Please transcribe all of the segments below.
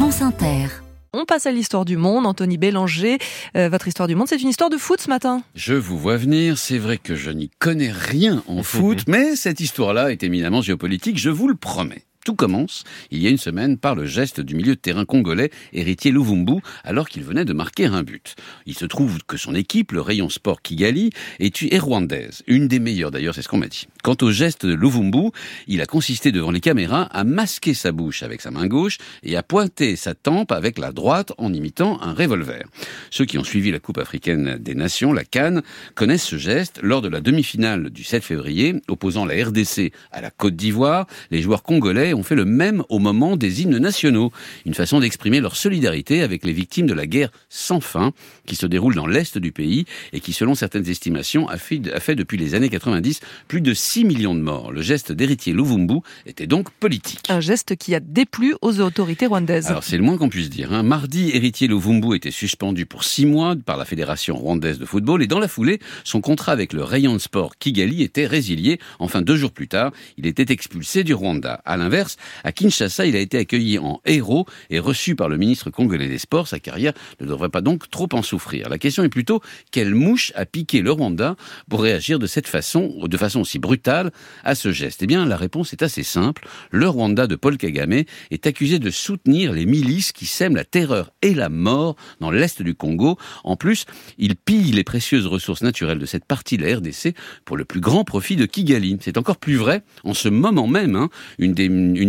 France Inter. On passe à l'histoire du monde. Anthony Bélanger, votre histoire du monde, c'est une histoire de foot ce matin. Je vous vois venir, c'est vrai que je n'y connais rien en foot, mais cette histoire-là est éminemment géopolitique, je vous le promets. Tout commence, il y a une semaine, par le geste du milieu de terrain congolais, Héritier Luvumbu, alors qu'il venait de marquer un but. Il se trouve que son équipe, le Rayon Sport Kigali, est rwandaise. Une des meilleures d'ailleurs, c'est ce qu'on m'a dit. Quant au geste de Luvumbu, il a consisté devant les caméras à masquer sa bouche avec sa main gauche et à pointer sa tempe avec la droite en imitant un revolver. Ceux qui ont suivi la Coupe africaine des Nations, la CAN, connaissent ce geste. Lors de la demi-finale du 7 février, opposant la RDC à la Côte d'Ivoire, les joueurs congolais ont fait le même au moment des hymnes nationaux. Une façon d'exprimer leur solidarité avec les victimes de la guerre sans fin qui se déroule dans l'Est du pays et qui, selon certaines estimations, a fait depuis les années 90 plus de 6 millions de morts. Le geste d'Héritier Luvumbu était donc politique. Un geste qui a déplu aux autorités rwandaises. Alors, c'est le moins qu'on puisse dire. Mardi, Héritier Luvumbu était suspendu pour 6 mois par la Fédération rwandaise de football et dans la foulée, son contrat avec le Rayon Sport Kigali était résilié. Enfin, 2 jours plus tard, il était expulsé du Rwanda. À l'inverse, à Kinshasa, il a été accueilli en héros et reçu par le ministre congolais des Sports. Sa carrière ne devrait pas donc trop en souffrir. La question est plutôt quelle mouche a piqué le Rwanda pour réagir de cette façon, de façon aussi brutale, à ce geste. Eh bien, la réponse est assez simple. Le Rwanda de Paul Kagame est accusé de soutenir les milices qui sèment la terreur et la mort dans l'est du Congo. En plus, il pille les précieuses ressources naturelles de cette partie de la RDC pour le plus grand profit de Kigali. C'est encore plus vrai en ce moment même. Une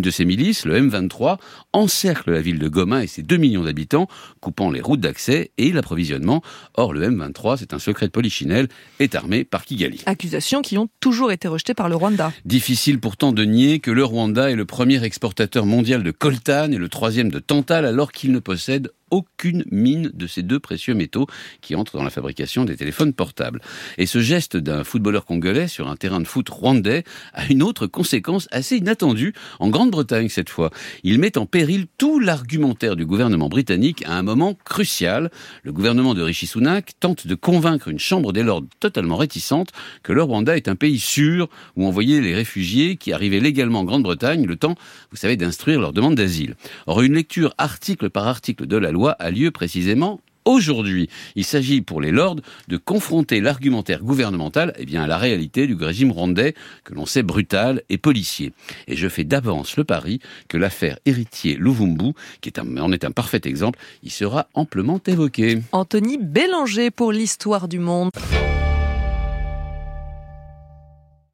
de ses milices, le M23, encercle la ville de Goma et ses 2 millions d'habitants, coupant les routes d'accès et l'approvisionnement. Or, le M23, c'est un secret de polichinelle, est armé par Kigali. Accusations qui ont toujours été rejetées par le Rwanda. Difficile pourtant de nier que le Rwanda est le premier exportateur mondial de coltan et le 3e de tantale, alors qu'il ne possède aucune mine de ces 2 précieux métaux qui entrent dans la fabrication des téléphones portables. Et ce geste d'un footballeur congolais sur un terrain de foot rwandais a une autre conséquence assez inattendue en Grande-Bretagne cette fois. Il met en péril tout l'argumentaire du gouvernement britannique à un moment crucial. Le gouvernement de Richie Sunak tente de convaincre une chambre des lords totalement réticente que le Rwanda est un pays sûr où envoyer les réfugiés qui arrivaient légalement en Grande-Bretagne le temps, vous savez, d'instruire leur demande d'asile. Or, une lecture article par article de la loi a lieu précisément aujourd'hui. Il s'agit pour les lords de confronter l'argumentaire gouvernemental à la réalité du régime rwandais que l'on sait brutal et policier. Et je fais d'avance le pari que l'affaire Héritier Luvumbu, qui en est un parfait exemple, y sera amplement évoquée. Anthony Bélanger pour l'histoire du monde.